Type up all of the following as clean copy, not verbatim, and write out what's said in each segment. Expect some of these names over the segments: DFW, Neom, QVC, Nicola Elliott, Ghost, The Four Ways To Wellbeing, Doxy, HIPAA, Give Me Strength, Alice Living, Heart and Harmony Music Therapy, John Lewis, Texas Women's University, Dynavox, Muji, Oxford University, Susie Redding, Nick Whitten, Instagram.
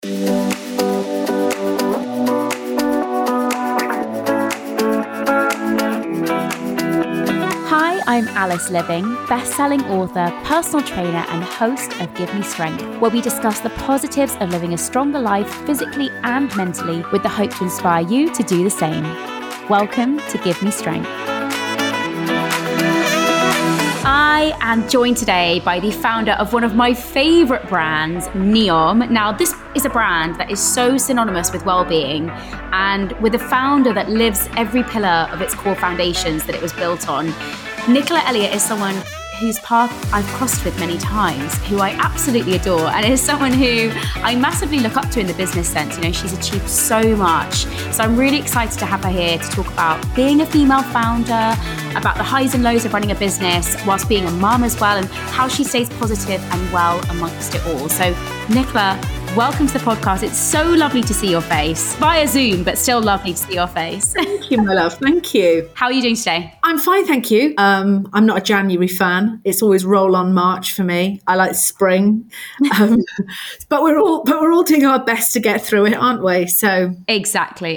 Hi, I'm Alice Living, best-selling author, personal trainer and host of Give Me Strength, where we discuss the positives of living a stronger life physically and mentally with the hope to inspire you to do the same. Welcome to Give Me Strength. I am joined today by the founder of one of my favourite brands, Neom. Now, this is a brand that is so synonymous with well-being and with a founder that lives every pillar of its core foundations that it was built on. Nicola Elliott is someone whose path I've crossed with many times, who I absolutely adore, and is someone who I massively look up to in the business sense. You know, she's achieved so much. So I'm really excited to have her here to talk about being a female founder, about the highs and lows of running a business whilst being a mum as well, and how she stays positive and well amongst it all. So Nicola, welcome to the podcast. It's so lovely to see your face via Zoom, but still lovely to see your face. Thank you, my love. Thank you. How are you doing today? I'm fine, thank you. I'm not a January fan. It's always roll on March for me. I like spring, but we're all doing our best to get through it, aren't we? So exactly.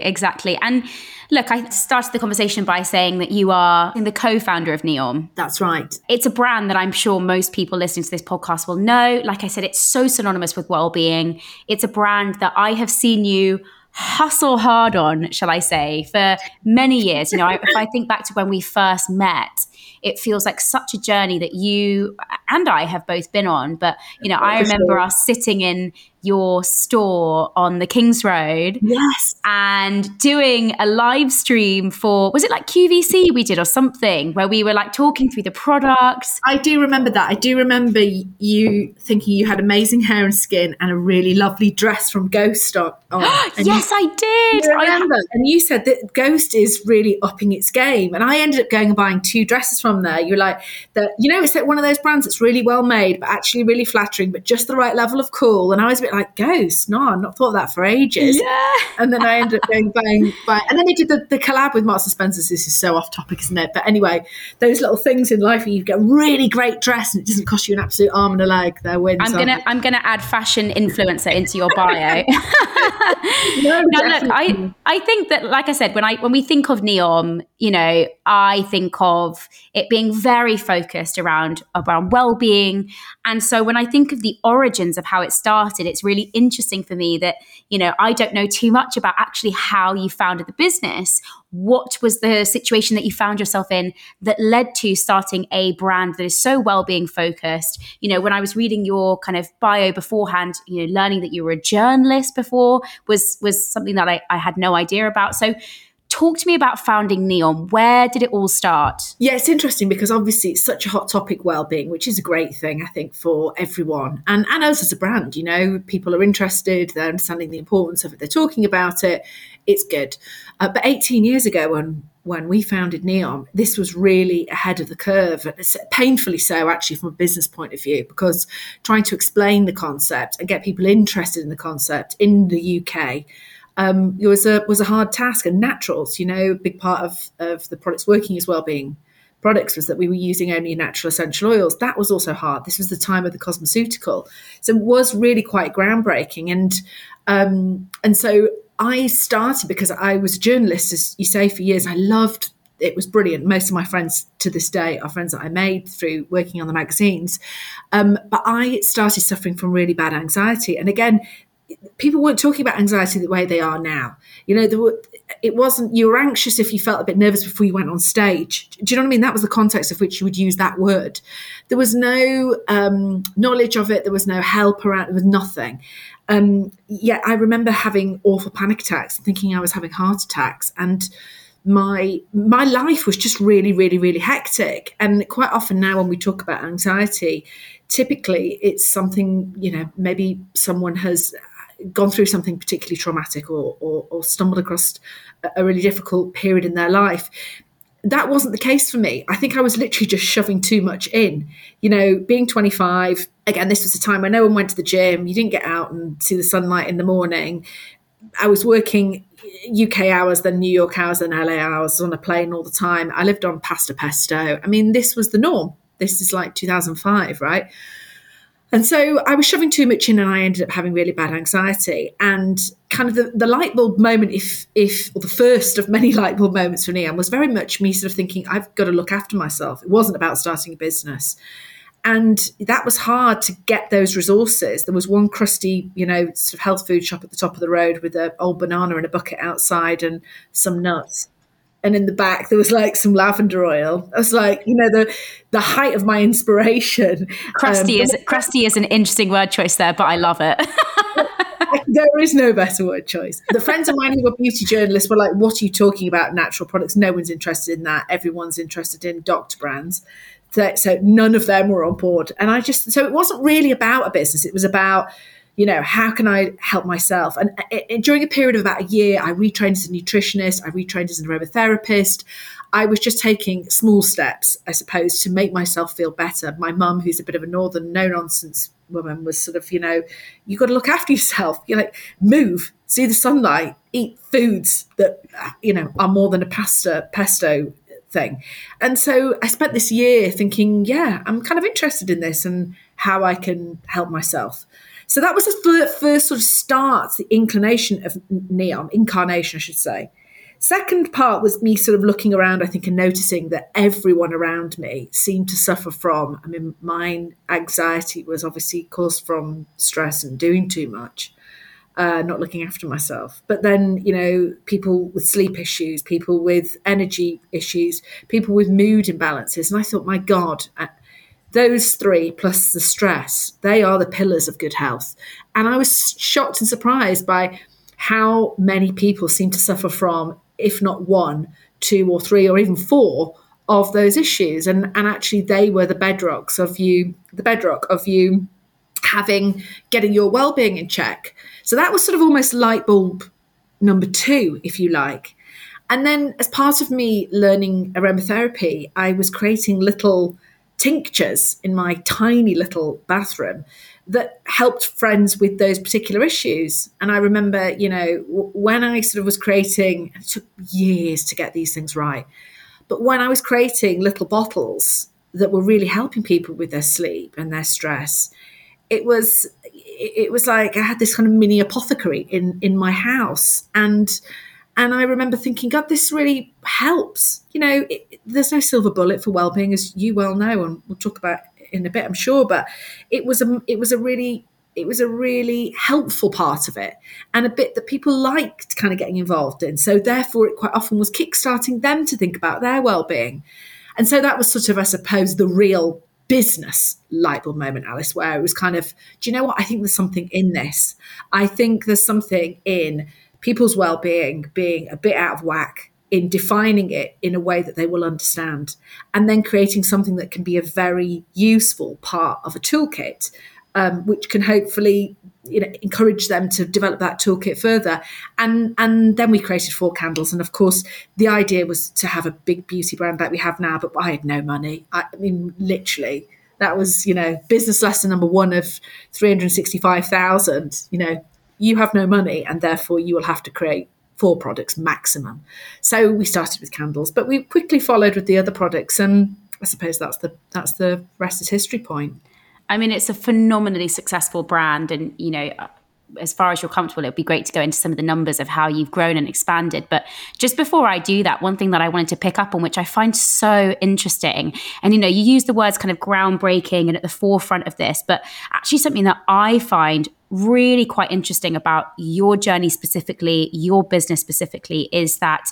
And look, I started the conversation by saying that you are the co-founder of Neom. That's right. It's a brand that I'm sure most people listening to this podcast will know. Like I said, it's so synonymous with well-being. It's a brand that I have seen you hustle hard on, shall I say, for many years. You know, if I think back to when we first met, it feels like such a journey that you and I have both been on. But, you know, I remember us sitting in your store on the King's Road. Yes. And doing a live stream for, was it like QVC we did or something, where we were like talking through the products? I do remember that. I do remember you thinking you had amazing hair and skin and a really lovely dress from Ghost on. Yes, I did. I remember. And you said that Ghost is really upping its game. And I ended up going and buying two dresses from there. You're like, that, you know, it's like one of those brands that's really well made, but actually really flattering, but just the right level of cool. And I was a bit like, Ghost? No, I've not thought of that for ages. Yeah. And then I ended up going bang. And then they did the collab with Marks & Spencer's. This is so off topic, isn't it? But anyway, those little things in life where you get a really great dress and it doesn't cost you an absolute arm and a leg, they're wins. I'm gonna add fashion influencer into your bio. Look, I think that, like I said, when we think of Neom, you know, I think of it being very focused around well-being. And so when I think of the origins of how it started, it's really interesting for me that, you know, I don't know too much about actually how you founded the business. What was the situation that you found yourself in that led to starting a brand that is so well-being focused? You know, when I was reading your kind of bio beforehand, you know, learning that you were a journalist before was something that I had no idea about. So talk to me about founding Neom. Where did it all start? Yeah, it's interesting because obviously it's such a hot topic, well-being, which is a great thing, I think, for everyone. And us as a brand, you know, people are interested, they're understanding the importance of it, they're talking about it. It's good. But 18 years ago, when when we founded Neom, this was really ahead of the curve, and it's painfully so, actually, from a business point of view, because trying to explain the concept and get people interested in the concept in the UK it was a hard task. And naturals, you know, a big part of the products working as well-being products was that we were using only natural essential oils. That was also hard. This was the time of the cosmeceutical. So it was really quite groundbreaking. And so I started because I was a journalist, as you say, for years. I loved it, was brilliant. Most of my friends to this day are friends that I made through working on the magazines. But I started suffering from really bad anxiety. And again, people weren't talking about anxiety the way they are now. You know, it wasn't, you were anxious if you felt a bit nervous before you went on stage. Do you know what I mean? That was the context of which you would use that word. There was no knowledge of it. There was no help around. There was nothing. Yet I remember having awful panic attacks and thinking I was having heart attacks. And my life was just really, really, really hectic. And quite often now when we talk about anxiety, typically it's something, you know, maybe someone has gone through something particularly traumatic or stumbled across a really difficult period in their life. That wasn't the case for me. I think I was literally just shoving too much in. You know, being 25, again, this was a time when no one went to the gym. You didn't get out and see the sunlight in the morning. I was working UK hours, then New York hours, then LA hours, on a plane all the time. I lived on pasta pesto. I mean, this was the norm. This is like 2005, right? And so I was shoving too much in, and I ended up having really bad anxiety. And kind of the light bulb moment, or the first of many light bulb moments for Neom, was very much me sort of thinking, I've got to look after myself. It wasn't about starting a business. And that was hard to get those resources. There was one crusty, you know, sort of health food shop at the top of the road with an old banana and a bucket outside and some nuts. And in the back, there was like some lavender oil. I was like, you know, the height of my inspiration. Crusty is an interesting word choice there, but I love it. There is no better word choice. The friends of mine who were beauty journalists were like, what are you talking about, natural products? No one's interested in that. Everyone's interested in doctor brands. So none of them were on board. And so it wasn't really about a business. It was about, you know, how can I help myself? And during a period of about a year, I retrained as a nutritionist. I retrained as an aromatherapist. I was just taking small steps, I suppose, to make myself feel better. My mum, who's a bit of a northern, no-nonsense woman, was sort of, you know, you've got to look after yourself. You're like, move, see the sunlight, eat foods that, you know, are more than a pasta pesto thing. And so I spent this year thinking, yeah, I'm kind of interested in this and how I can help myself. So that was the first sort of start, the inclination of Neom, incarnation, I should say. Second part was me sort of looking around, I think, and noticing that everyone around me seemed to suffer from, I mean, mine anxiety was obviously caused from stress and doing too much, not looking after myself. But then, you know, people with sleep issues, people with energy issues, people with mood imbalances. And I thought, my God, those three plus the stress, they are the pillars of good health. And I was shocked and surprised by how many people seem to suffer from, if not one, two or three or even four of those issues. And actually they were the bedrock of you getting your well-being in check. So that was sort of almost light bulb number two, if you like. And then as part of me learning aromatherapy, I was creating little tinctures in my tiny little bathroom that helped friends with those particular issues. And I remember, you know, when I sort of was creating, it took years to get these things right, but when I was creating little bottles that were really helping people with their sleep and their stress, it was like I had this kind of mini apothecary in my house. And I remember thinking, God, this really helps. You know, there's no silver bullet for well-being, as you well know, and we'll talk about in a bit, I'm sure. But it was a really helpful part of it, and a bit that people liked kind of getting involved in. So therefore, it quite often was kickstarting them to think about their well-being. And so that was sort of, I suppose, the real business light bulb moment, Alice, where it was kind of, do you know what? I think there's something in this. I think there's something in people's well-being being a bit out of whack, in defining it in a way that they will understand, and then creating something that can be a very useful part of a toolkit which can hopefully, encourage them to develop that toolkit further. And then we created 4 candles. And of course, the idea was to have a big beauty brand like we have now, but I had no money. I mean, literally, that was, business lesson number 1 of 365,000, you have no money and therefore you will have to create 4 products maximum. So we started with candles, but we quickly followed with the other products. And I suppose that's the rest is history point. I mean, it's a phenomenally successful brand, and as far as you're comfortable, it'd be great to go into some of the numbers of how you've grown and expanded. But just before I do that, one thing that I wanted to pick up on, which I find so interesting, and you use the words kind of groundbreaking and at the forefront of this, but actually something that I find really quite interesting about your journey specifically, your business specifically, is that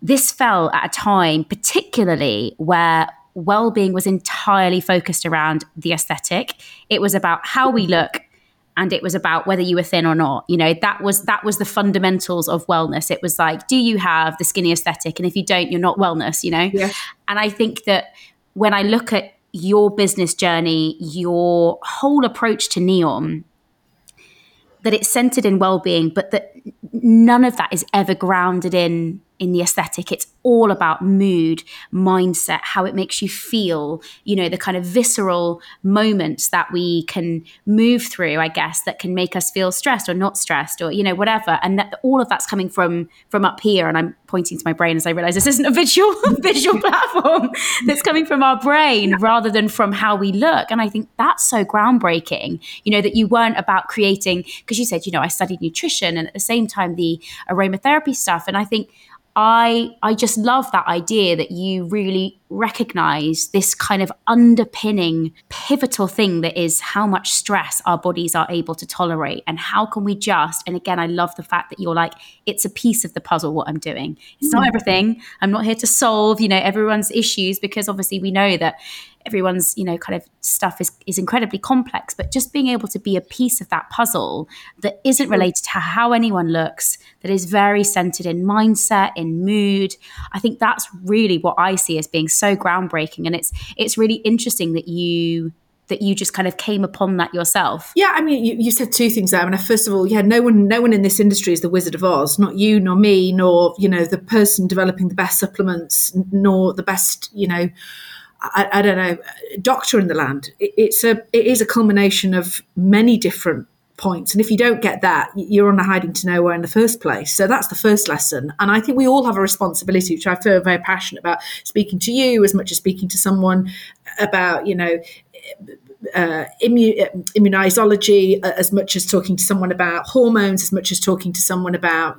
this fell at a time particularly where well-being was entirely focused around the aesthetic. It was about how we look, and it was about whether you were thin or not. That was the fundamentals of wellness. It was like, do you have the skinny aesthetic? And if you don't, you're not wellness, Yeah. And I think that when I look at your business journey, your whole approach to Neom, that it's centered in well-being, but that none of that is ever grounded in the aesthetic. It's all about mood, mindset, how it makes you feel, the kind of visceral moments that we can move through, I guess, that can make us feel stressed or not stressed or, whatever. And that all of that's coming from up here. And I'm pointing to my brain as I realize this isn't a visual platform. That's coming from our brain rather than from how we look. And I think that's so groundbreaking, that you weren't about creating, because you said, I studied nutrition and at the same time, the aromatherapy stuff. And I think I just love that idea that you really recognize this kind of underpinning pivotal thing that is how much stress our bodies are able to tolerate, and how can we just, and again, I love the fact that you're like, it's a piece of the puzzle, what I'm doing. It's not everything. I'm not here to solve, everyone's issues, because obviously we know that everyone's, kind of stuff is incredibly complex, but just being able to be a piece of that puzzle that isn't related to how anyone looks, that is very centered in mindset, in mood. I think that's really what I see as being so groundbreaking. And it's really interesting that you just kind of came upon that yourself. Yeah, I mean, you said 2 things there. I mean, first of all, no one in this industry is the Wizard of Oz, not you, nor me, nor, the person developing the best supplements, nor the best, I don't know, doctor in the land. It is a culmination of many different points. And if you don't get that, you're on a hiding to nowhere in the first place. So that's the first lesson. And I think we all have a responsibility, which I feel very passionate about, speaking to you as much as speaking to someone about, immunology, as much as talking to someone about hormones, as much as talking to someone about,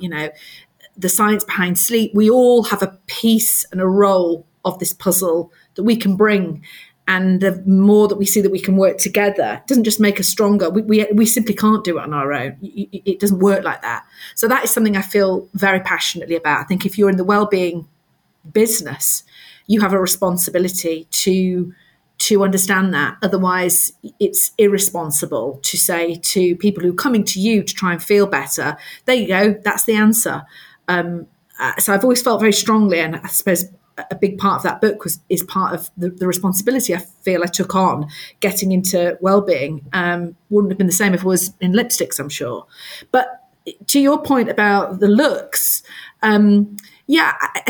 the science behind sleep. We all have a piece and a role of this puzzle that we can bring, and the more that we see that we can work together, it doesn't just make us stronger. We simply can't do it on our own. It doesn't work like that. So that is something I feel very passionately about. I think if you're in the well-being business, you have a responsibility to understand that. Otherwise, it's irresponsible to say to people who are coming to you to try and feel better, there you go, that's the answer. So I've always felt very strongly, and I suppose a big part of that book is part of the responsibility I feel I took on getting into well-being. Wouldn't have been the same if it was in lipsticks, I'm sure. But to your point about the looks, I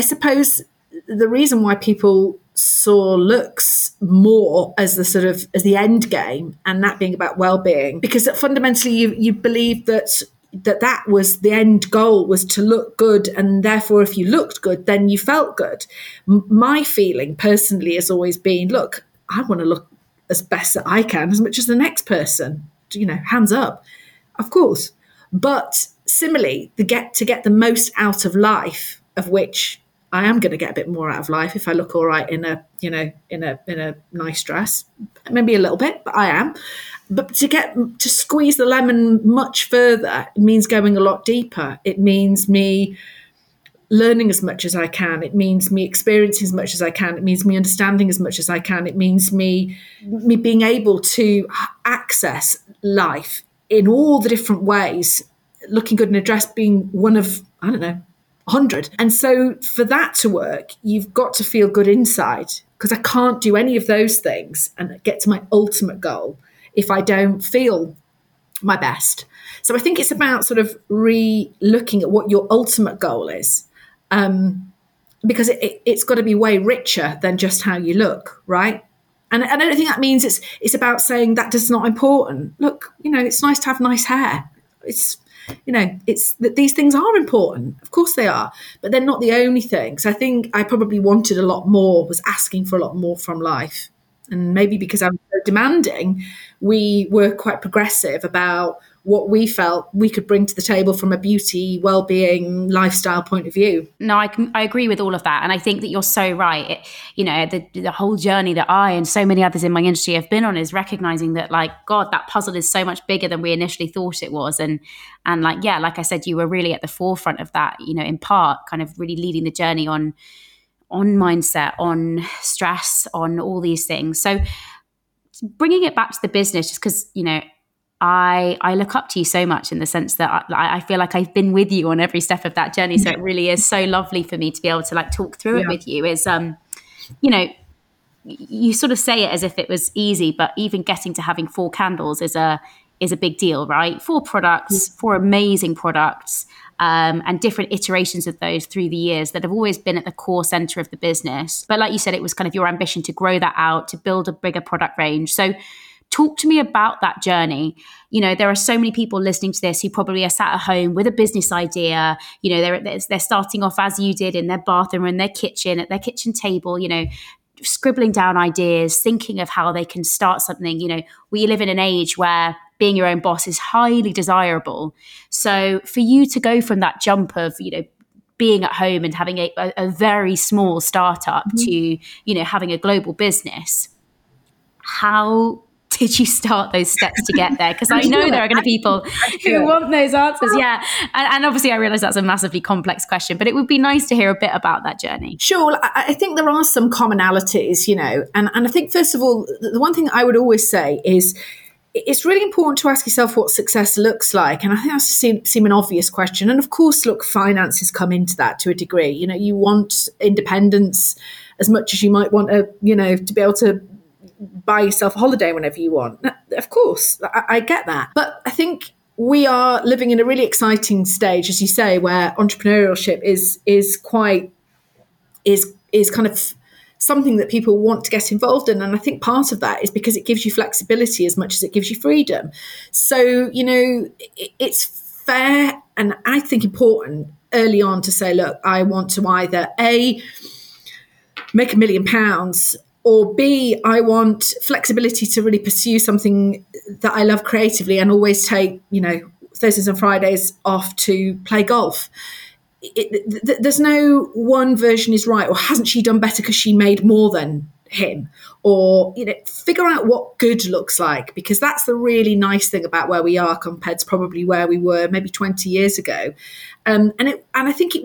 suppose the reason why people saw looks more as the sort of as the end game, and that being about well-being, because fundamentally you believe that was the end goal, was to look good, and therefore if you looked good then you felt good. My feeling personally has always been, look, I want to look as best that I can, as much as the next person, hands up, of course. But similarly, to get the most out of life, of which I am going to get a bit more out of life if I look all right in a, in a nice dress, maybe a little bit, but I am. But to squeeze the lemon much further, it means going a lot deeper. It means me learning as much as I can. It means me experiencing as much as I can. It means me understanding as much as I can. It means me being able to access life in all the different ways, looking good in a dress being one of, 100. And so for that to work, you've got to feel good inside, because I can't do any of those things and get to my ultimate goal if I don't feel my best. So I think it's about sort of re-looking at what your ultimate goal is, because it's got to be way richer than just how you look, right? And I don't think that means it's about saying that is not important. Look, you know, it's nice to have nice hair. It's, you know, it's that these things are important. Of course they are, but they're not the only things. I think I probably wanted a lot more, was asking for a lot more from life. And maybe because I'm so demanding, we were quite progressive about what we felt we could bring to the table from a beauty, well-being, lifestyle point of view. No, I agree with all of that. And I think that you're so right. It, you know, the whole journey that I and so many others in my industry have been on is recognizing that, like, God, that puzzle is so much bigger than we initially thought it was. And like, yeah, like I said, you were really at the forefront of that, you know, in part kind of really leading the journey on mindset, on stress, on all these things. So bringing it back to the business, just because, you know, I look up to you so much in the sense that I feel like I've been with you on every step of that journey. So it really is so lovely for me to be able to like talk through it with you is, you know, you sort of say it as if it was easy, but even getting to having 4 candles is a big deal, right? 4 products, 4 amazing products, and different iterations of those through the years that have always been at the core center of the business. But like you said, it was kind of your ambition to grow that out, to build a bigger product range. So talk to me about that journey. You know, there are so many people listening to this who probably are sat at home with a business idea. You know, they're starting off as you did in their bathroom or in their kitchen, at their kitchen table, you know, scribbling down ideas, thinking of how they can start something. You know, we live in an age where being your own boss is highly desirable. So for you to go from that jump of, you know, being at home and having a very small startup to, you know, having a global business, how did you start those steps to get there? Because I know there are going to be people who want those answers. Yeah. And obviously I realize that's a massively complex question, but it would be nice to hear a bit about that journey. Sure. I think there are some commonalities, you know, and I think first of all, the one thing I would always say is it's really important to ask yourself what success looks like. And I think that seems an obvious question. And of course, look, finances come into that to a degree. You know, you want independence as much as you might want to, you know, to be able to buy yourself a holiday whenever you want. Of course, I get that. But I think we are living in a really exciting stage, as you say, where entrepreneurship is kind of something that people want to get involved in. And I think part of that is because it gives you flexibility as much as it gives you freedom. So, you know, it's fair and I think important early on to say, look, I want to either A, make £1 million, or B, I want flexibility to really pursue something that I love creatively and always take, you know, Thursdays and Fridays off to play golf. There's no one version is right, or hasn't she done better because she made more than him? Or, you know, figure out what good looks like, because that's the really nice thing about where we are compared to probably where we were maybe 20 years ago. And I think it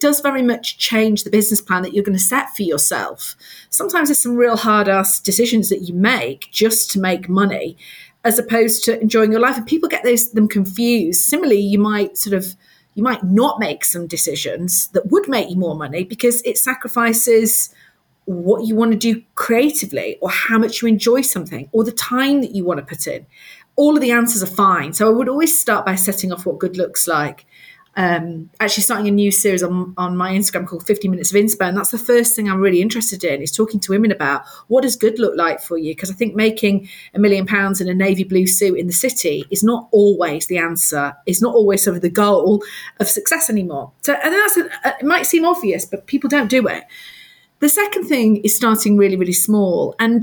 does very much change the business plan that you're going to set for yourself. Sometimes there's some real hard-ass decisions that you make just to make money as opposed to enjoying your life. And people get them confused. Similarly, you might not make some decisions that would make you more money because it sacrifices what you want to do creatively or how much you enjoy something or the time that you want to put in. All of the answers are fine. So I would always start by setting off what good looks like. Actually starting a new series on my Instagram called 50 Minutes of Inspo. And that's the first thing I'm really interested in is talking to women about what does good look like for you? Because I think making £1 million in a navy blue suit in the city is not always the answer. It's not always sort of the goal of success anymore. So and it might seem obvious, but people don't do it. The second thing is starting really, really small. And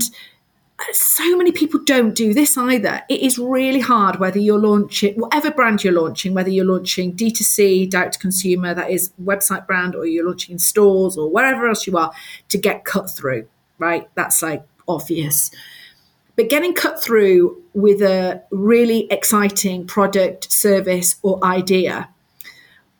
so many people don't do this either. It is really hard whether you're launching, whatever brand you're launching, whether you're launching D2C, direct to consumer, that is website brand, or you're launching in stores or wherever else you are, to get cut through, right? That's like obvious. But getting cut through with a really exciting product, service, or idea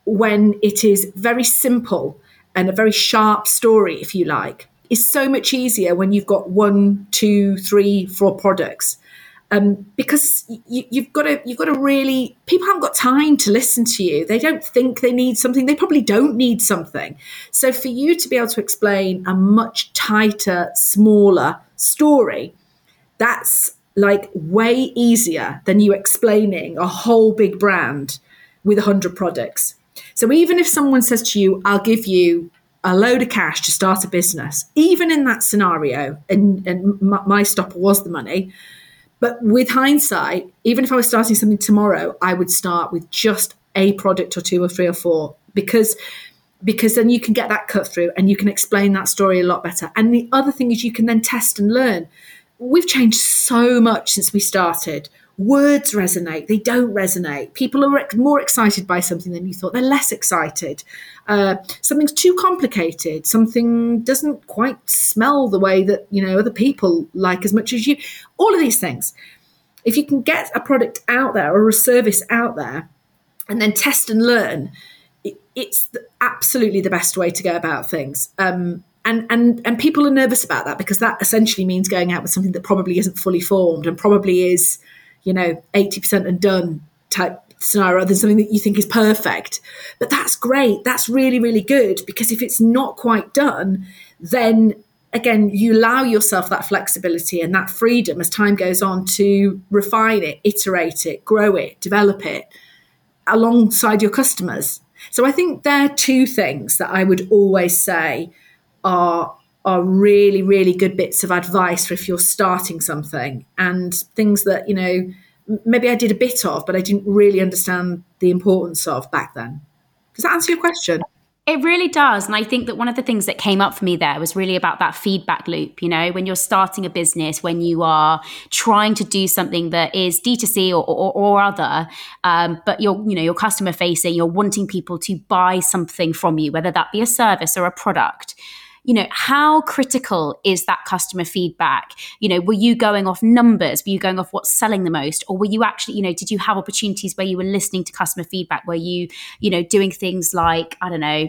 when it is very simple and a very sharp story, if you like, is so much easier when you've got 1, 2, 3, 4 products, because you've got to really. People haven't got time to listen to you. They don't think they need something. They probably don't need something. So for you to be able to explain a much tighter, smaller story, that's like way easier than you explaining a whole big brand with 100 products. So even if someone says to you, I'll give you a load of cash to start a business, even in that scenario, and my stopper was the money, but with hindsight, even if I was starting something tomorrow, I would start with just a product or two or three or four, because then you can get that cut through and you can explain that story a lot better. And the other thing is you can then test and learn. We've changed so much since we started. Words resonate. They don't resonate. People are more excited by something than you thought. They're less excited. Something's too complicated. Something doesn't quite smell the way that, you know, other people like as much as you. All of these things. If you can get a product out there or a service out there and then test and learn, it's absolutely the best way to go about things. And people are nervous about that because that essentially means going out with something that probably isn't fully formed and probably is, you know, 80% and done type scenario than something that you think is perfect. But that's great. That's really, really good, because if it's not quite done, then again, you allow yourself that flexibility and that freedom as time goes on to refine it, iterate it, grow it, develop it alongside your customers. So I think there are two things that I would always say are really, really good bits of advice for if you're starting something, and things that, you know, maybe I did a bit of, but I didn't really understand the importance of back then. Does that answer your question? It really does. And I think that one of the things that came up for me there was really about that feedback loop. You know, when you're starting a business, when you are trying to do something that is D2C or other, but you're customer facing, you're wanting people to buy something from you, whether that be a service or a product. You know, how critical is that customer feedback? You know, were you going off numbers? Were you going off what's selling the most? Or were you actually, you know, did you have opportunities where you were listening to customer feedback? Were you, you know, doing things like, I don't know,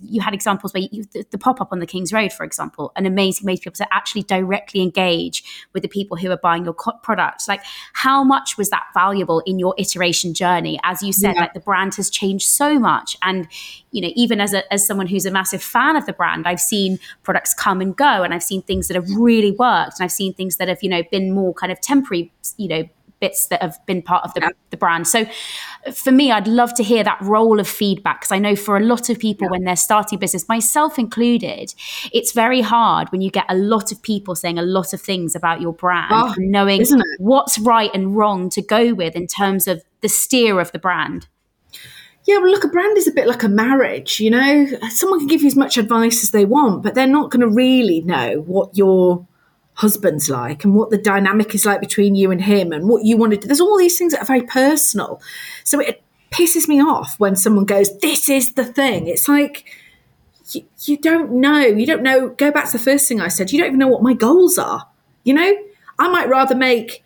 you had examples where the pop-up on the King's Road, for example, an amazing way to be able to actually directly engage with the people who are buying your products. Like, how much was that valuable in your iteration journey? As you said, like the brand has changed so much. And, you know, even as someone who's a massive fan of the brand, I've seen products come and go, and I've seen things that have really worked, and I've seen things that have, you know, been more kind of temporary, you know, bits that have been part of the brand. So for me, I'd love to hear that role of feedback, because I know for a lot of people when they're starting business, myself included, it's very hard when you get a lot of people saying a lot of things about your brand, and knowing what's right and wrong to go with in terms of the steer of the brand. Yeah, well, look, a brand is a bit like a marriage, you know. Someone can give you as much advice as they want, but they're not going to really know what your husband's like and what the dynamic is like between you and him and what you want to do. There's all these things that are very personal. So it pisses me off when someone goes, this is the thing. It's like, you don't know. You don't know. Go back to the first thing I said. You don't even know what my goals are. You know, I might rather make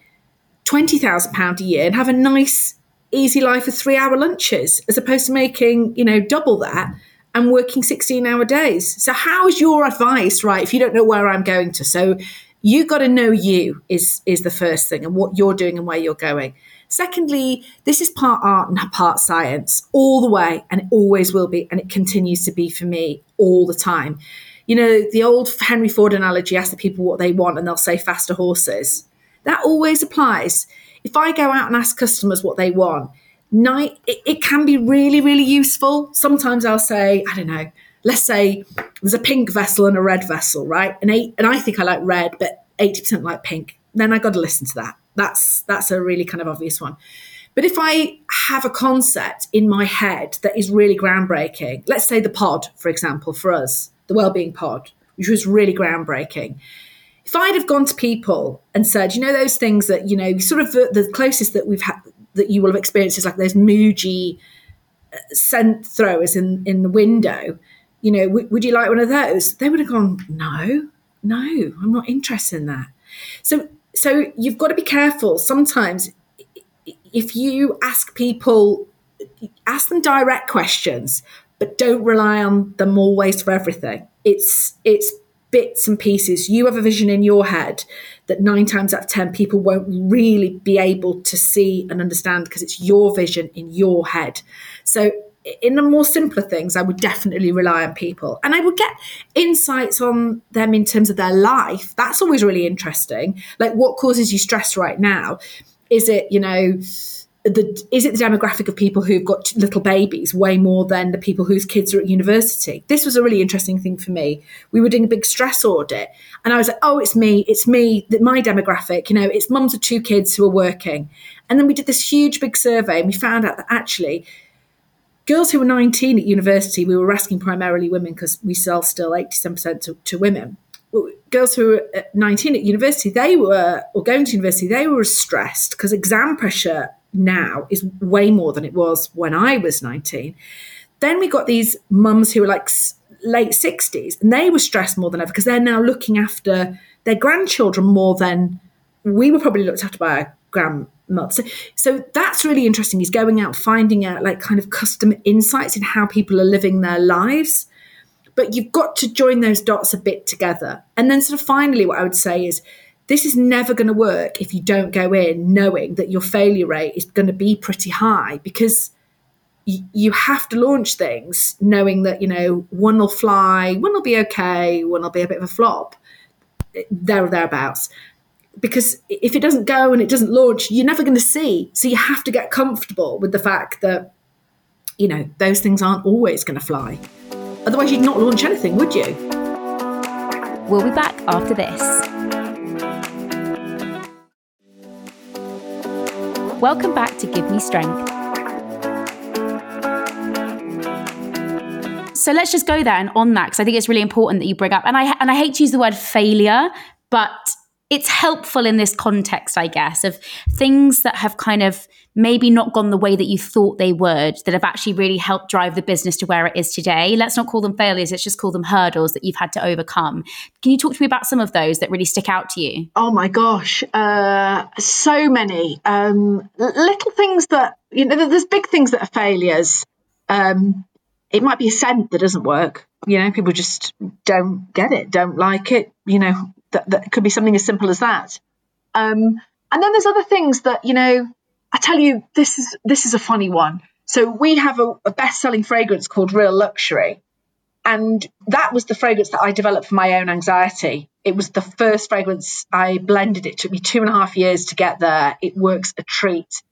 £20,000 a year and have a nice easy life of 3-hour lunches as opposed to making, you know, double that and working 16-hour days. So how is your advice, right, if you don't know where I'm going to? So you got to know you is the first thing, and what you're doing and where you're going. Secondly, this is part art and part science all the way, and it always will be, and it continues to be for me all the time. You know, the old Henry Ford analogy, ask the people what they want and they'll say faster horses. That always applies. If I go out and ask customers what they want, it can be really, really useful. Sometimes I'll say, I don't know, let's say there's a pink vessel and a red vessel, right? And I think I like red, but 80% like pink. Then I got to listen to that. That's a really kind of obvious one. But if I have a concept in my head that is really groundbreaking, let's say the pod, for example, for us, the wellbeing pod, which was really groundbreaking. If I'd have gone to people and said, you know, those things that, you know, sort of the closest that we've had that you will have experienced is like those Muji scent throwers in the window, you know, would you like one of those? They would have gone, no, I'm not interested in that. So you've got to be careful. Sometimes if you ask people, ask them direct questions, but don't rely on them always for everything. It's bits and pieces. You have a vision in your head that 9 times out of 10 people won't really be able to see and understand because it's your vision in your head. So in the more simpler things, I would definitely rely on people, and I would get insights on them in terms of their life. That's always really interesting. Like, what causes you stress right now? Is it, you know, is it the demographic of people who've got little babies way more than the people whose kids are at university? This was a really interesting thing for me. We were doing a big stress audit, and I was like, oh, it's me, my demographic, you know, it's mums with two kids who are working. And then we did this huge big survey, and we found out that actually girls who were 19 at university, we were asking primarily women because we sell still 87% to women. Girls who were 19 at university, they were as stressed because exam pressure now is way more than it was when I was 19. Then we got these mums who were like late 60s, and they were stressed more than ever because they're now looking after their grandchildren more than we were probably looked after by our grandmothers. So that's really interesting, is going out, finding out like kind of custom insights in how people are living their lives. But you've got to join those dots a bit together. And then sort of finally, what I would say is, this is never going to work if you don't go in knowing that your failure rate is going to be pretty high, because you have to launch things knowing that, you know, one will fly, one will be okay, one will be a bit of a flop, there or thereabouts. Because if it doesn't go and it doesn't launch, you're never going to see. So you have to get comfortable with the fact that, you know, those things aren't always going to fly. Otherwise, you'd not launch anything, would you? We'll be back after this. Welcome back to Give Me Strength. So let's just go there and on that, because I think it's really important that you bring up, and I hate to use the word failure, but it's helpful in this context, I guess, of things that have kind of maybe not gone the way that you thought they would, that have actually really helped drive the business to where it is today. Let's not call them failures. Let's just call them hurdles that you've had to overcome. Can you talk to me about some of those that really stick out to you? Oh my gosh. So many little things that, you know, there's big things that are failures. It might be a scent that doesn't work. You know, people just don't get it, don't like it, you know. That could be something as simple as that. And then there's other things that, you know, I tell you, this is a funny one. So we have a best-selling fragrance called Real Luxury. And that was the fragrance that I developed for my own anxiety. It was the first fragrance I blended. It took me 2.5 years to get there. It works a treat.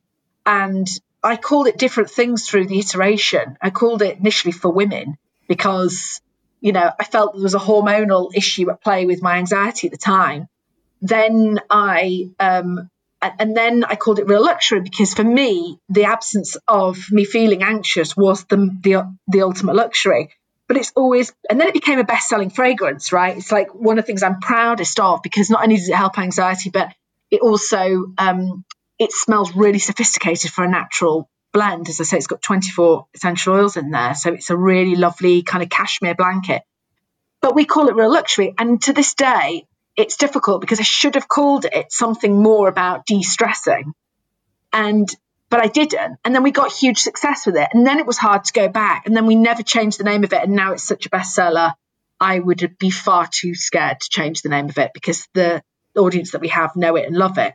And I called it different things through the iteration. I called it initially For Women because, you know, I felt there was a hormonal issue at play with my anxiety at the time. Then I called it Real Luxury because for me, the absence of me feeling anxious was the ultimate luxury. But it's always, and then it became a best-selling fragrance, right? It's like one of the things I'm proudest of, because not only does it help anxiety, but it also, it smells really sophisticated for a natural blend. As I say, it's got 24 essential oils in there, so it's a really lovely kind of cashmere blanket. But we call it Real Luxury, and to this day it's difficult because I should have called it something more about de-stressing, but I didn't. And then we got huge success with it, and then it was hard to go back, and then we never changed the name of it, and now it's such a bestseller. I would be far too scared to change the name of it because the audience that we have know it and love it.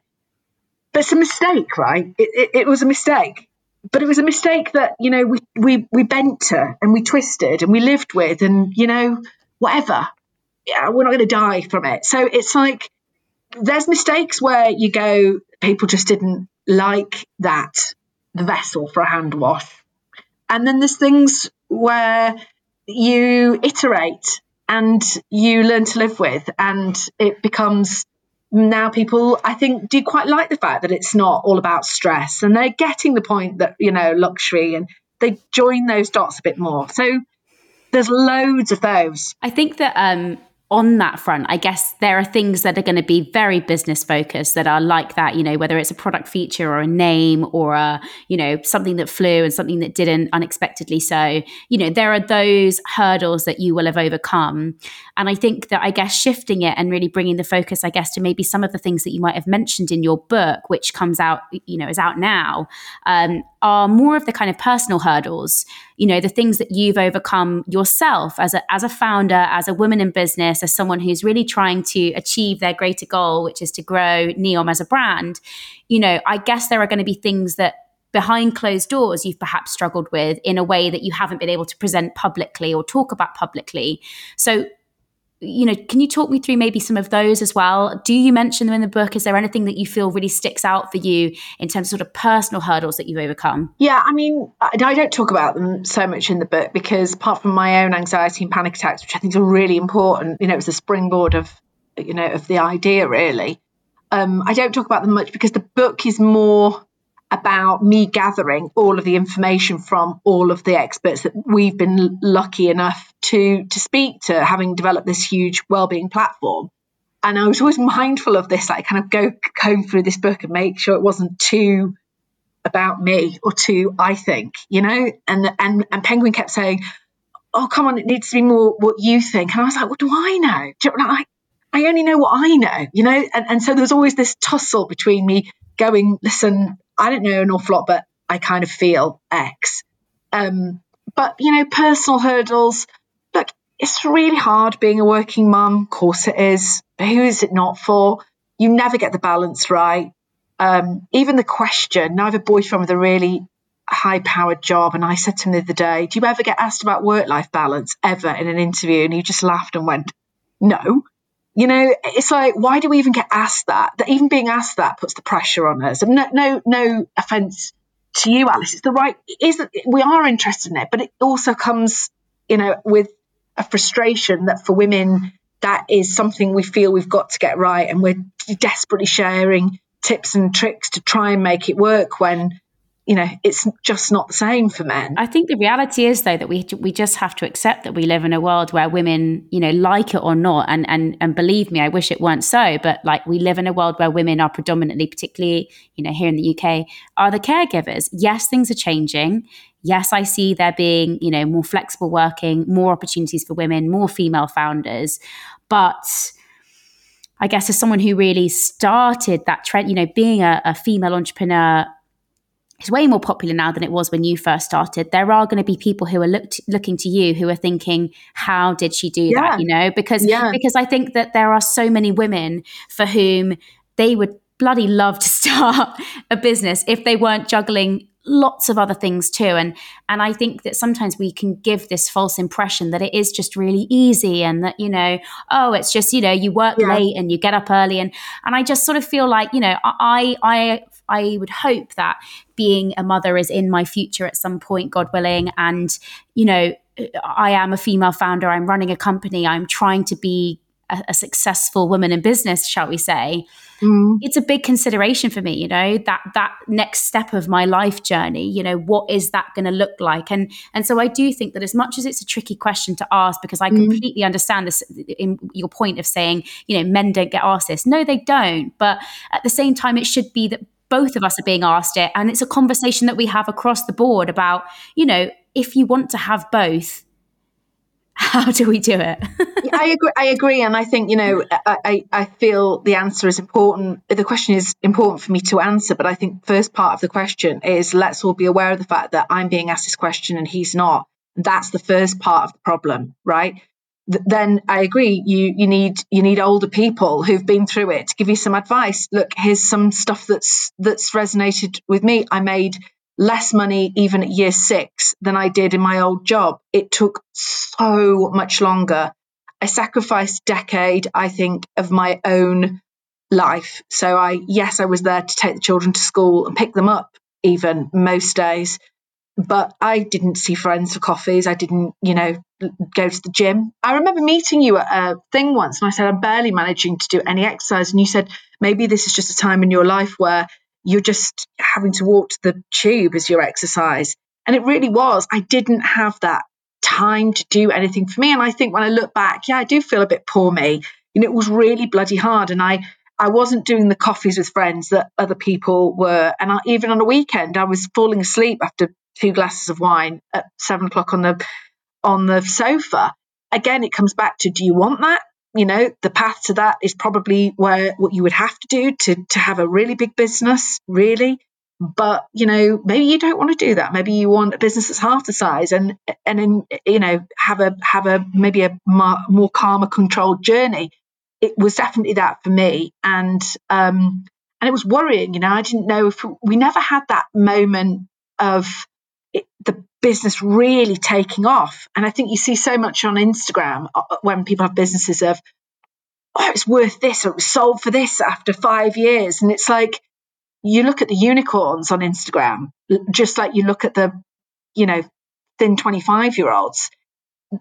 But it's a mistake, right? It was a mistake. But it was a mistake that, you know, we bent to and we twisted and we lived with, and, you know, whatever. Yeah, we're not going to die from it. So it's like there's mistakes where you go, people just didn't like that, the vessel for a hand wash. And then there's things where you iterate and you learn to live with, and it becomes, now people, I think, do quite like the fact that it's not all about stress, and they're getting the point that, you know, luxury, and they join those dots a bit more. So there's loads of those. I think that on that front, I guess there are things that are going to be very business focused that are like that, you know, whether it's a product feature or a name or a, you know, something that flew and something that didn't unexpectedly. So, you know, there are those hurdles that you will have overcome. And I think that, I guess, shifting it and really bringing the focus, I guess, to maybe some of the things that you might have mentioned in your book, which comes out, you know, is out now, are more of the kind of personal hurdles, you know, the things that you've overcome yourself as a founder, as a woman in business, as someone who's really trying to achieve their greater goal, which is to grow Neom as a brand. You know, I guess there are going to be things that behind closed doors you've perhaps struggled with in a way that you haven't been able to present publicly or talk about publicly. So, you know, can you talk me through maybe some of those as well? Do you mention them in the book? Is there anything that you feel really sticks out for you in terms of sort of personal hurdles that you've overcome? Yeah, I mean, I don't talk about them so much in the book because apart from my own anxiety and panic attacks, which I think are really important, you know, it was the springboard of, you know, of the idea really. I don't talk about them much because the book is more about me gathering all of the information from all of the experts that we've been lucky enough to speak to, having developed this huge wellbeing platform. And I was always mindful of this, like kind of go comb through this book and make sure it wasn't too about me or too I think, you know. And Penguin kept saying, "Oh, come on, it needs to be more what you think." And I was like, "What do I know? Do you know, like, I only know what I know, you know." And so there was always this tussle between me going, "Listen, I don't know an awful lot, but I kind of feel X." But, you know, personal hurdles, look, it's really hard being a working mum. Of course it is. But who is it not for? You never get the balance right. Even the question, I have a boyfriend with a really high-powered job, and I said to him the other day, "Do you ever get asked about work-life balance ever in an interview?" And he just laughed and went, "No." You know, it's like, why do we even get asked that? That even being asked that puts the pressure on us. And no offense to you, Alice. It's the right, we are interested in it, but it also comes, you know, with a frustration that for women, that is something we feel we've got to get right. And we're desperately sharing tips and tricks to try and make it work when, you know, it's just not the same for men. I think the reality is, though, that we just have to accept that we live in a world where women, you know, like it or not, and believe me, I wish it weren't so, but like we live in a world where women are predominantly, particularly, you know, here in the UK, are the caregivers. Yes, things are changing. Yes, I see there being, you know, more flexible working, more opportunities for women, more female founders, but I guess as someone who really started that trend, you know, being a female entrepreneur, it's way more popular now than it was when you first started. There are going to be people who are looking to you who are thinking, how did she do that? You know, because I think that there are so many women for whom they would bloody love to start a business if they weren't juggling lots of other things too. And I think that sometimes we can give this false impression that it is just really easy and that, you know, oh, it's just, you know, you work late and you get up early. And I just sort of feel like, you know, I would hope that being a mother is in my future at some point, God willing. And, you know, I am a female founder. I'm running a company. I'm trying to be a successful woman in business, shall we say. It's a big consideration for me, you know, that next step of my life journey, you know, what is that going to look like? And so I do think that as much as it's a tricky question to ask, because I completely understand this in your point of saying, you know, men don't get asked this. No, they don't. But at the same time, it should be that both of us are being asked it. And it's a conversation that we have across the board about, you know, if you want to have both, how do we do it? I agree. And I think, you know, I feel the answer is important. The question is important for me to answer. But I think the first part of the question is, let's all be aware of the fact that I'm being asked this question and he's not. That's the first part of the problem, right? Then I agree, you need older people who've been through it to give you some advice. Look, here's some stuff that's resonated with me. I made less money even at year 6 than I did in my old job. It took so much longer. I sacrificed a decade, I think, of my own life. So I was there to take the children to school and pick them up even most days. But I didn't see friends for coffees. I didn't, you know, go to the gym. I remember meeting you at a thing once and I said, I'm barely managing to do any exercise. And you said, maybe this is just a time in your life where you're just having to walk to the tube as your exercise. And it really was. I didn't have that time to do anything for me. And I think when I look back, I do feel a bit poor me. You know, it was really bloody hard. And I wasn't doing the coffees with friends that other people were. And even on a weekend, I was falling asleep after 2 glasses of wine at 7 o'clock on the sofa. Again, it comes back to, do you want that? You know, the path to that is probably what you would have to do to have a really big business, really. But, you know, maybe you don't want to do that. Maybe you want a business that's half the size and then, you know, have a maybe a more calmer, controlled journey. It was definitely that for me. And it was worrying. You know, I didn't know if we never had that moment of the business really taking off. And I think you see so much on Instagram when people have businesses of, oh, it's worth this, or it was sold for this after 5 years. And it's like, you look at the unicorns on Instagram, just like you look at the, you know, thin 25-year-olds.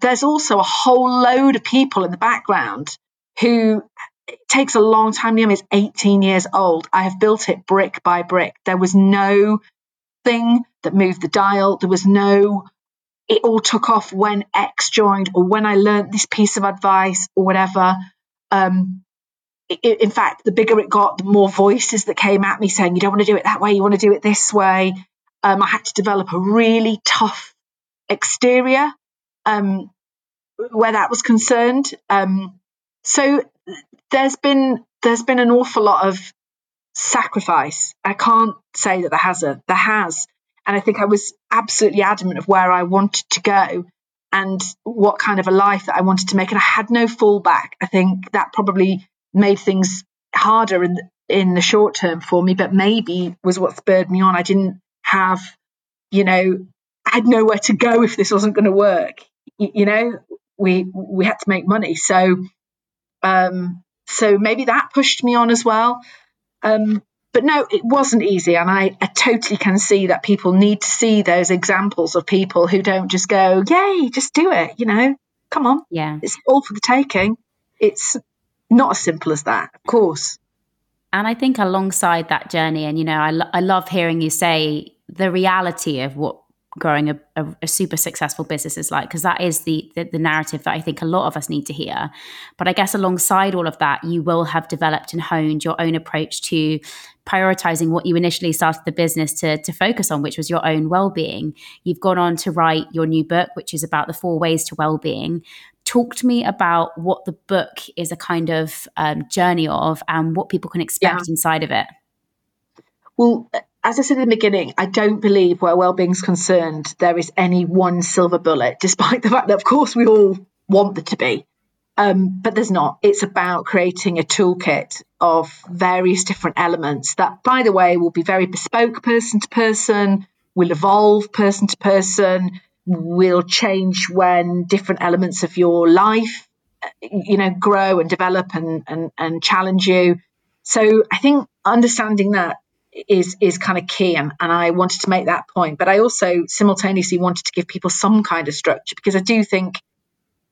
There's also a whole load of people in the background who it takes a long time. Neom is 18 years old. I have built it brick by brick. There was no thing that moved the dial. There was no, it all took off when X joined or when I learned this piece of advice or whatever. In fact, the bigger it got, the more voices that came at me saying, you don't want to do it that way, you want to do it this way. I had to develop a really tough exterior where that was concerned. So there's been an awful lot of sacrifice. I can't say that there hasn't. There has. And I think I was absolutely adamant of where I wanted to go and what kind of a life that I wanted to make. And I had no fallback. I think that probably made things harder in the short term for me, but maybe was what spurred me on. I didn't have, you know, I had nowhere to go if this wasn't going to work. You know, we had to make money. So maybe that pushed me on as well. But no, it wasn't easy. And I totally can see that people need to see those examples of people who don't just go, yay, just do it. You know, come on. Yeah. It's all for the taking. It's not as simple as that, of course. And I think alongside that journey, and, you know, I love hearing you say the reality of what growing a super successful business is like, because that is the narrative that I think a lot of us need to hear. But I guess alongside all of that, you will have developed and honed your own approach to prioritizing what you initially started the business to focus on, which was your own well-being. You've gone on to write your new book, which is about the 4 ways to well-being. Talk to me about what the book is a kind of journey of and what people can expect inside of it. Well, as I said in the beginning, I don't believe where wellbeing is concerned, there is any one silver bullet, despite the fact that, of course, we all want there to be. But there's not. It's about creating a toolkit of various different elements that, by the way, will be very bespoke person to person, will evolve person to person, will change when different elements of your life, you know, grow and develop and challenge you. So I think understanding that is kind of key, and I wanted to make that point, but I also simultaneously wanted to give people some kind of structure, because I do think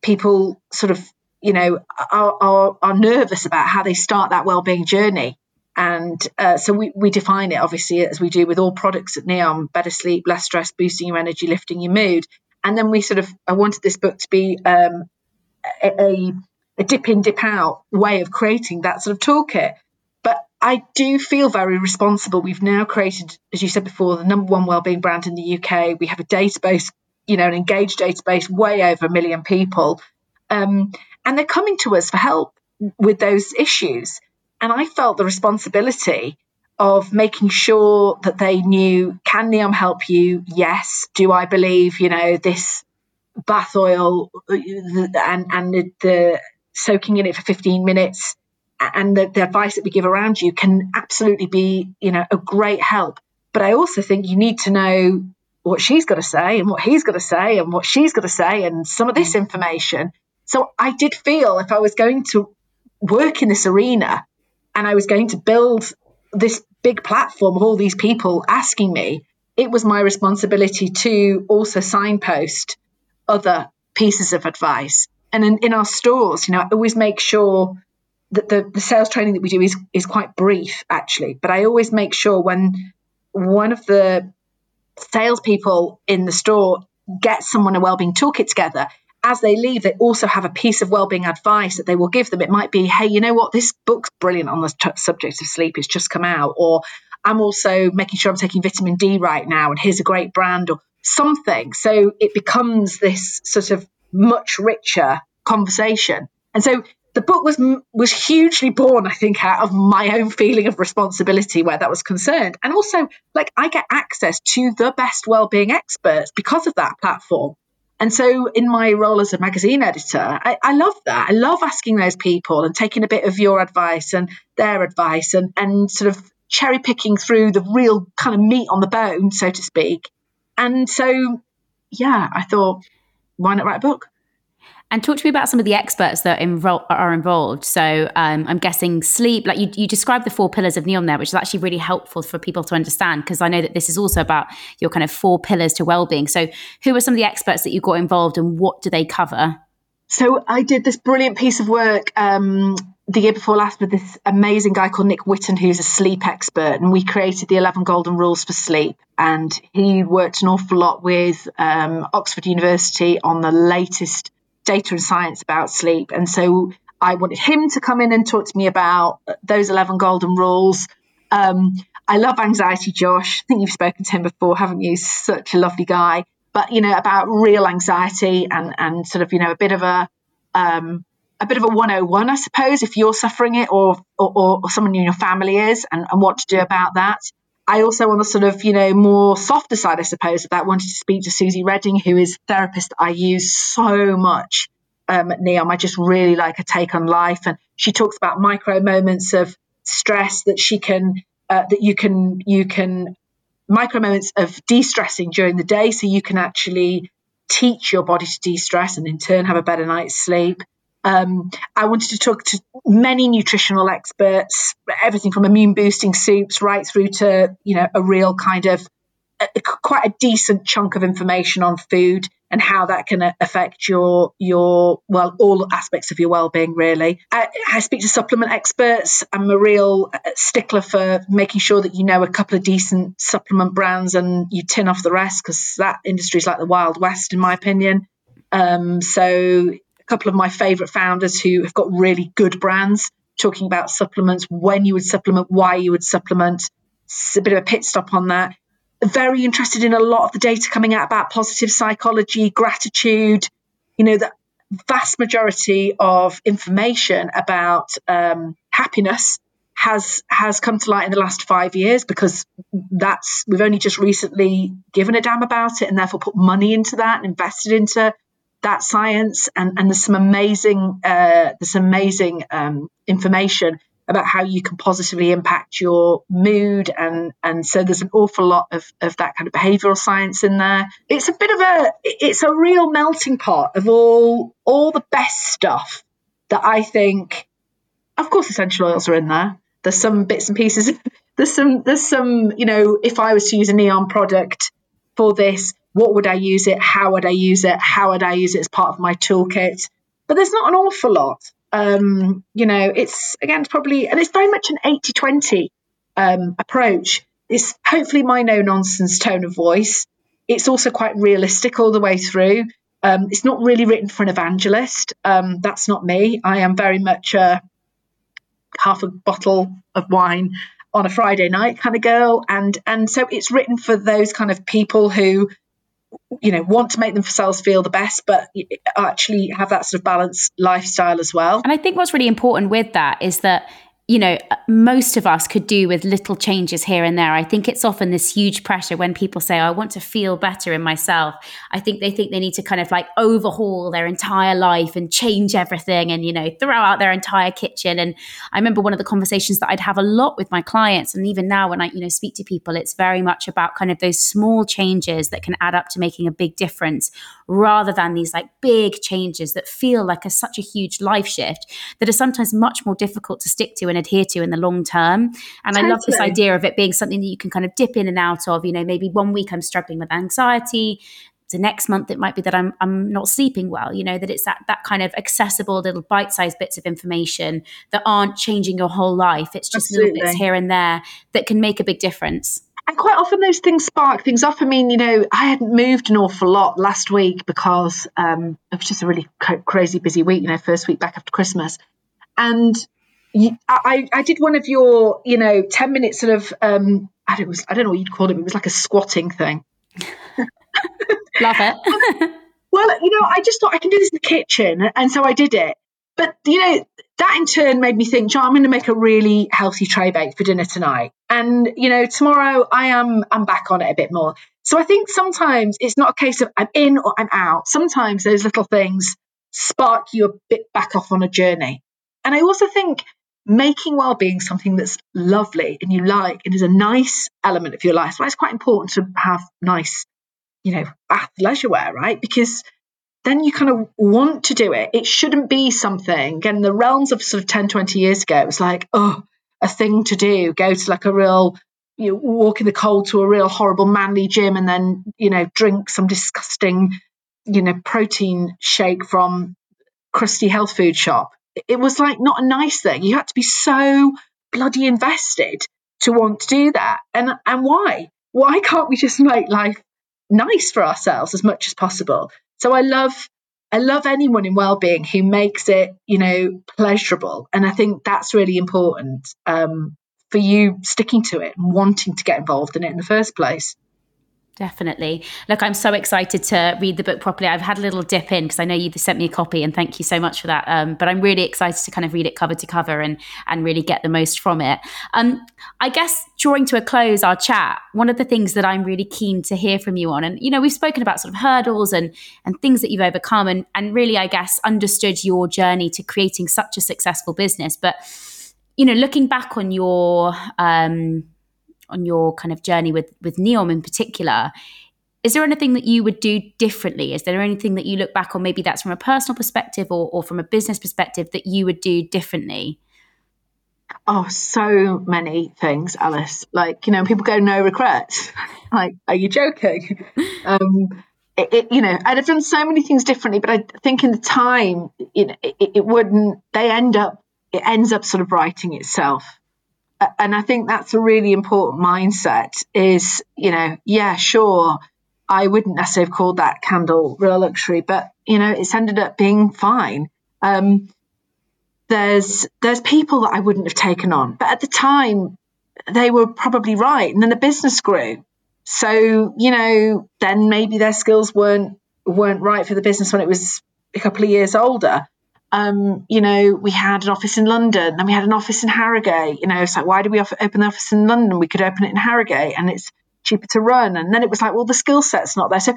people sort of, you know, are nervous about how they start that wellbeing journey, and so we define it obviously as we do with all products at Neom: better sleep, less stress, boosting your energy, lifting your mood. And then we sort of, I wanted this book to be a dip in, dip out way of creating that sort of toolkit. I do feel very responsible. We've now created, as you said before, the #1 wellbeing brand in the UK. We have a database, you know, an engaged database, way over 1 million people. And they're coming to us for help with those issues. And I felt the responsibility of making sure that they knew, can Neom help you? Yes. Do I believe, you know, this bath oil and the soaking in it for 15 minutes and the advice that we give around you can absolutely be, you know, a great help. But I also think you need to know what she's got to say and what he's got to say and what she's got to say and some of this information. So I did feel if I was going to work in this arena and I was going to build this big platform of all these people asking me, it was my responsibility to also signpost other pieces of advice. And in our stores, you know, I always make sure that the sales training that we do is quite brief, actually. But I always make sure when one of the salespeople in the store gets someone a wellbeing toolkit together, as they leave, they also have a piece of wellbeing advice that they will give them. It might be, hey, you know what? This book's brilliant on the subject of sleep. It's just come out. Or I'm also making sure I'm taking vitamin D right now, and here's a great brand or something. So it becomes this sort of much richer conversation. And so the book was hugely born, I think, out of my own feeling of responsibility where that was concerned. And also, like, I get access to the best wellbeing experts because of that platform. And so in my role as a magazine editor, I love that. I love asking those people and taking a bit of your advice and their advice and sort of cherry picking through the real kind of meat on the bone, so to speak. And so, yeah, I thought, why not write a book? And talk to me about some of the experts that are involved. So I'm guessing sleep, like you described the 4 pillars of Neom there, which is actually really helpful for people to understand, because I know that this is also about your kind of 4 pillars to wellbeing. So who are some of the experts that you got involved and what do they cover? So I did this brilliant piece of work the year before last with this amazing guy called Nick Whitten, who's a sleep expert. And we created the 11 golden rules for sleep. And he worked an awful lot with Oxford University on the latest data and science about sleep. And so I wanted him to come in and talk to me about those 11 golden rules. I love Anxiety Josh. I think you've spoken to him before, haven't you? Such a lovely guy. But, you know, about real anxiety and sort of, you know, a bit of a 101, I suppose, if you're suffering it or someone in your family is, and what to do about that. I also, on the sort of, you know, more softer side, I suppose, of that, wanted to speak to Susie Redding, who is a therapist that I use so much at Neom. I just really like her take on life. And she talks about micro moments of stress that she can, micro moments of de-stressing during the day, so you can actually teach your body to de-stress and in turn have a better night's sleep. I wanted to talk to many nutritional experts, everything from immune boosting soups right through to, you know, a real kind of quite a decent chunk of information on food and how that can affect your well, all aspects of your well-being, really. I speak to supplement experts. I'm a real stickler for making sure that you know a couple of decent supplement brands and you tin off the rest, because that industry is like the Wild West, in my opinion. So a couple of my favourite founders who have got really good brands talking about supplements, when you would supplement, why you would supplement. It's a bit of a pit stop on that. Very interested in a lot of the data coming out about positive psychology, gratitude, you know, the vast majority of information about happiness has come to light in the last 5 years, because that's, we've only just recently given a damn about it and therefore put money into that and invested into that science. And there's some amazing information about how you can positively impact your mood. And so there's an awful lot of that kind of behavioural science in there. It's a bit of a real melting pot of all the best stuff that I think, of course, essential oils are in there. There's some bits and pieces. There's some, you know, if I was to use a Neom product for this, what would I use it? How would I use it? How would I use it as part of my toolkit? But there's not an awful lot. You know, it's, again, it's probably, and it's very much an 80-20 approach. It's hopefully my no-nonsense tone of voice. It's also quite realistic all the way through. It's not really written for an evangelist. That's not me. I am very much half a bottle of wine on a Friday night kind of girl. And so it's written for those kind of people who, you know, want to make themselves feel the best, but actually have that sort of balanced lifestyle as well. And I think what's really important with that is that, you know, most of us could do with little changes here and there. I think it's often this huge pressure when people say, I want to feel better in myself. I think they need to kind of like overhaul their entire life and change everything and, you know, throw out their entire kitchen. And I remember one of the conversations that I'd have a lot with my clients, and even now when I, you know, speak to people, it's very much about kind of those small changes that can add up to making a big difference, rather than these like big changes that feel like such a huge life shift that are sometimes much more difficult to stick to and adhere to in the long term. And totally. I love this idea of it being something that you can kind of dip in and out of. You know, maybe one week I'm struggling with anxiety, the next month it might be that I'm not sleeping well. You know, that it's that kind of accessible little bite-sized bits of information that aren't changing your whole life. It's just Absolutely. Little bits here and there that can make a big difference. And quite often those things spark things off. I mean, you know, I hadn't moved an awful lot last week because it was just a really crazy busy week, you know, first week back after Christmas. And I did one of your, you know, 10-minute sort of, I don't know what you'd call it, but it was like a squatting thing. Love it. Well, you know, I just thought I can do this in the kitchen. And so I did it. But, you know, that in turn made me think, John, I'm going to make a really healthy tray bake for dinner tonight. And, you know, tomorrow I'm back on it a bit more. So I think sometimes it's not a case of I'm in or I'm out. Sometimes those little things spark you a bit back off on a journey. And I also think making well-being something that's lovely and you like and is a nice element of your life. Well, it's quite important to have nice, athleisure wear, right? Because then you kind of want to do it. It shouldn't be something. Again, in the realms of sort of 10, 20 years ago, it was like, oh, a thing to do, go to like a real, walk in the cold to a real horrible manly gym and then, drink some disgusting, protein shake from crusty health food shop. It was like not a nice thing. You had to be so bloody invested to want to do that. And why? Why can't we just make life nice for ourselves as much as possible? So I love anyone in wellbeing who makes it, pleasurable. And I think that's really important for you sticking to it and wanting to get involved in it in the first place. Definitely. Look, I'm so excited to read the book properly. I've had a little dip in because I know you sent me a copy and thank you so much for that. But I'm really excited to kind of read it cover to cover and really get the most from it. I guess drawing to a close our chat, one of the things that I'm really keen to hear from you on, and, we've spoken about sort of hurdles and things that you've overcome and really, I guess, understood your journey to creating such a successful business. But, looking back on your on your kind of journey with Neom in particular, is there anything that you would do differently? Is there anything that you look back on, maybe that's from a personal perspective or from a business perspective, that you would do differently? Oh, so many things, Alice. Like, people go, no regrets. Like, are you joking? I'd have done so many things differently, but I think in the time, it ends up sort of writing itself. And I think that's a really important mindset is, sure, I wouldn't necessarily have called that candle real luxury, but, it's ended up being fine. There's people that I wouldn't have taken on, but at the time they were probably right. And then the business grew. So, then maybe their skills weren't right for the business when it was a couple of years older. We had an office in London and we had an office in Harrogate. It's like, why do we open the office in London? We could open it in Harrogate and it's cheaper to run. And then it was like, well, the skill set's not there. So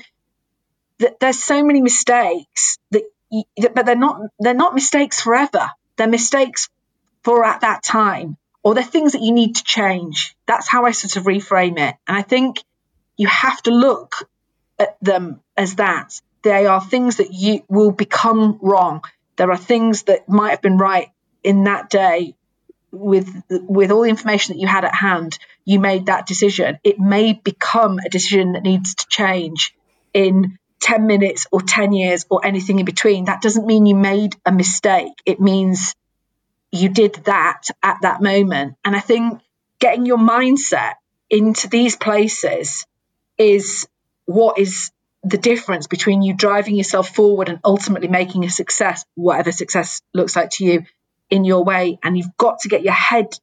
there's so many mistakes but they're not mistakes forever. They're mistakes for at that time, or they're things that you need to change. That's how I sort of reframe it. And I think you have to look at them as that. They are things that you will become wrong. There are things that might have been right in that day with all the information that you had at hand. You made that decision. It may become a decision that needs to change in 10 minutes or 10 years or anything in between. That doesn't mean you made a mistake. It means you did that at that moment. And I think getting your mindset into these places is what is the difference between you driving yourself forward and ultimately making a success, whatever success looks like to you, in your way. And you've got to get your head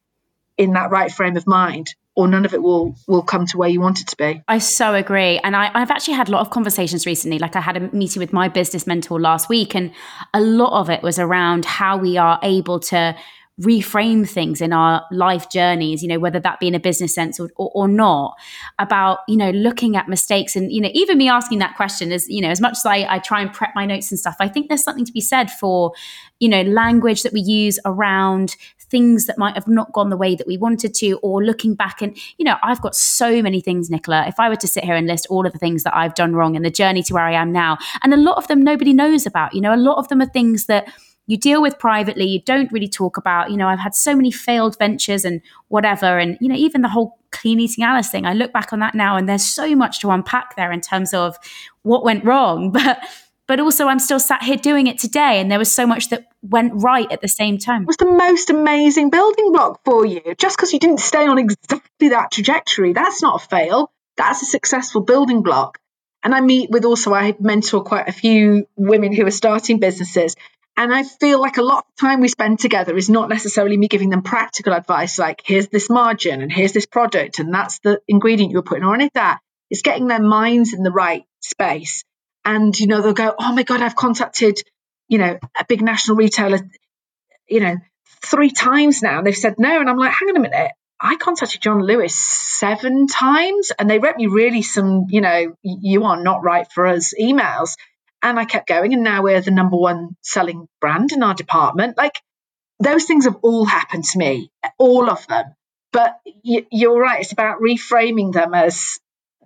in that right frame of mind, or none of it will come to where you want it to be. I so agree. And I've actually had a lot of conversations recently. Like, I had a meeting with my business mentor last week, and a lot of it was around how we are able to reframe things in our life journeys, whether that be in a business sense or not, about, looking at mistakes. And, even me asking that question is, as much as I try and prep my notes and stuff, I think there's something to be said for, language that we use around things that might have not gone the way that we wanted to, or looking back. And, I've got so many things, Nicola, if I were to sit here and list all of the things that I've done wrong in the journey to where I am now, and a lot of them nobody knows about, a lot of them are things that you deal with privately, you don't really talk about. I've had so many failed ventures and whatever. And, even the whole Clean Eating Alice thing, I look back on that now and there's so much to unpack there in terms of what went wrong. But also I'm still sat here doing it today. And there was so much that went right at the same time. It was the most amazing building block for you. Just because you didn't stay on exactly that trajectory, that's not a fail. That's a successful building block. And I mentor quite a few women who are starting businesses. And I feel like a lot of time we spend together is not necessarily me giving them practical advice, like here's this margin and here's this product and that's the ingredient you're putting on it. That it's getting their minds in the right space. And, they'll go, oh my God, I've contacted, a big national retailer, 3 times now. And they've said no. And I'm like, hang on a minute. I contacted John Lewis 7 times and they wrote me really some, you are not right for us emails. And I kept going, and now we're the number 1 selling brand in our department. Like, Those things have all happened to me, all of them. But you're right. It's about reframing them as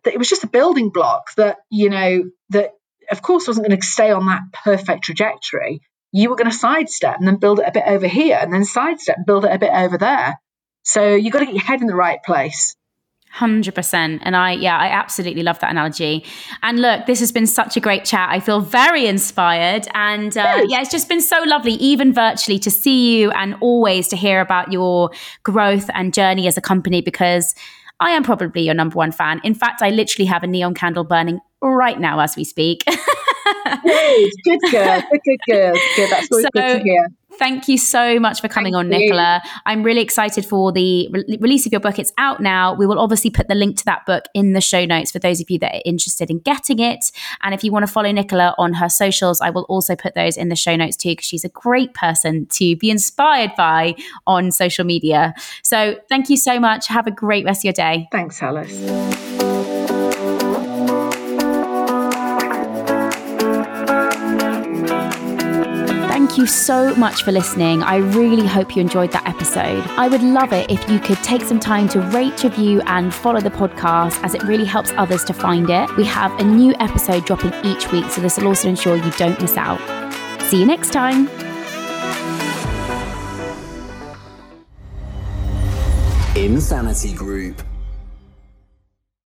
that it was just a building block that, you know, that of course wasn't going to stay on that perfect trajectory. You were going to sidestep and then build it a bit over here and then sidestep and build it a bit over there. So you've got to get your head in the right place. 100%. And I absolutely love that analogy. And look, this has been such a great chat. I feel very inspired. And it's just been so lovely, even virtually, to see you and always to hear about your growth and journey as a company, because I am probably your number one fan. In fact, I literally have a neon candle burning right now as we speak. Good. That's always good to hear. Thank you so much for coming on, Nicola. I'm really excited for the release of your book. It's out now. We will obviously put the link to that book in the show notes for those of you that are interested in getting it. And if you want to follow Nicola on her socials, I will also put those in the show notes too, because she's a great person to be inspired by on social media. So thank you so much. Have a great rest of your day. Thanks, Alice. Thank you so much for listening. I really hope you enjoyed that episode. I would love it if you could take some time to rate, review, and follow the podcast, as it really helps others to find it. We have a new episode dropping each week, so this will also ensure you don't miss out. See you next time. Insanity Group.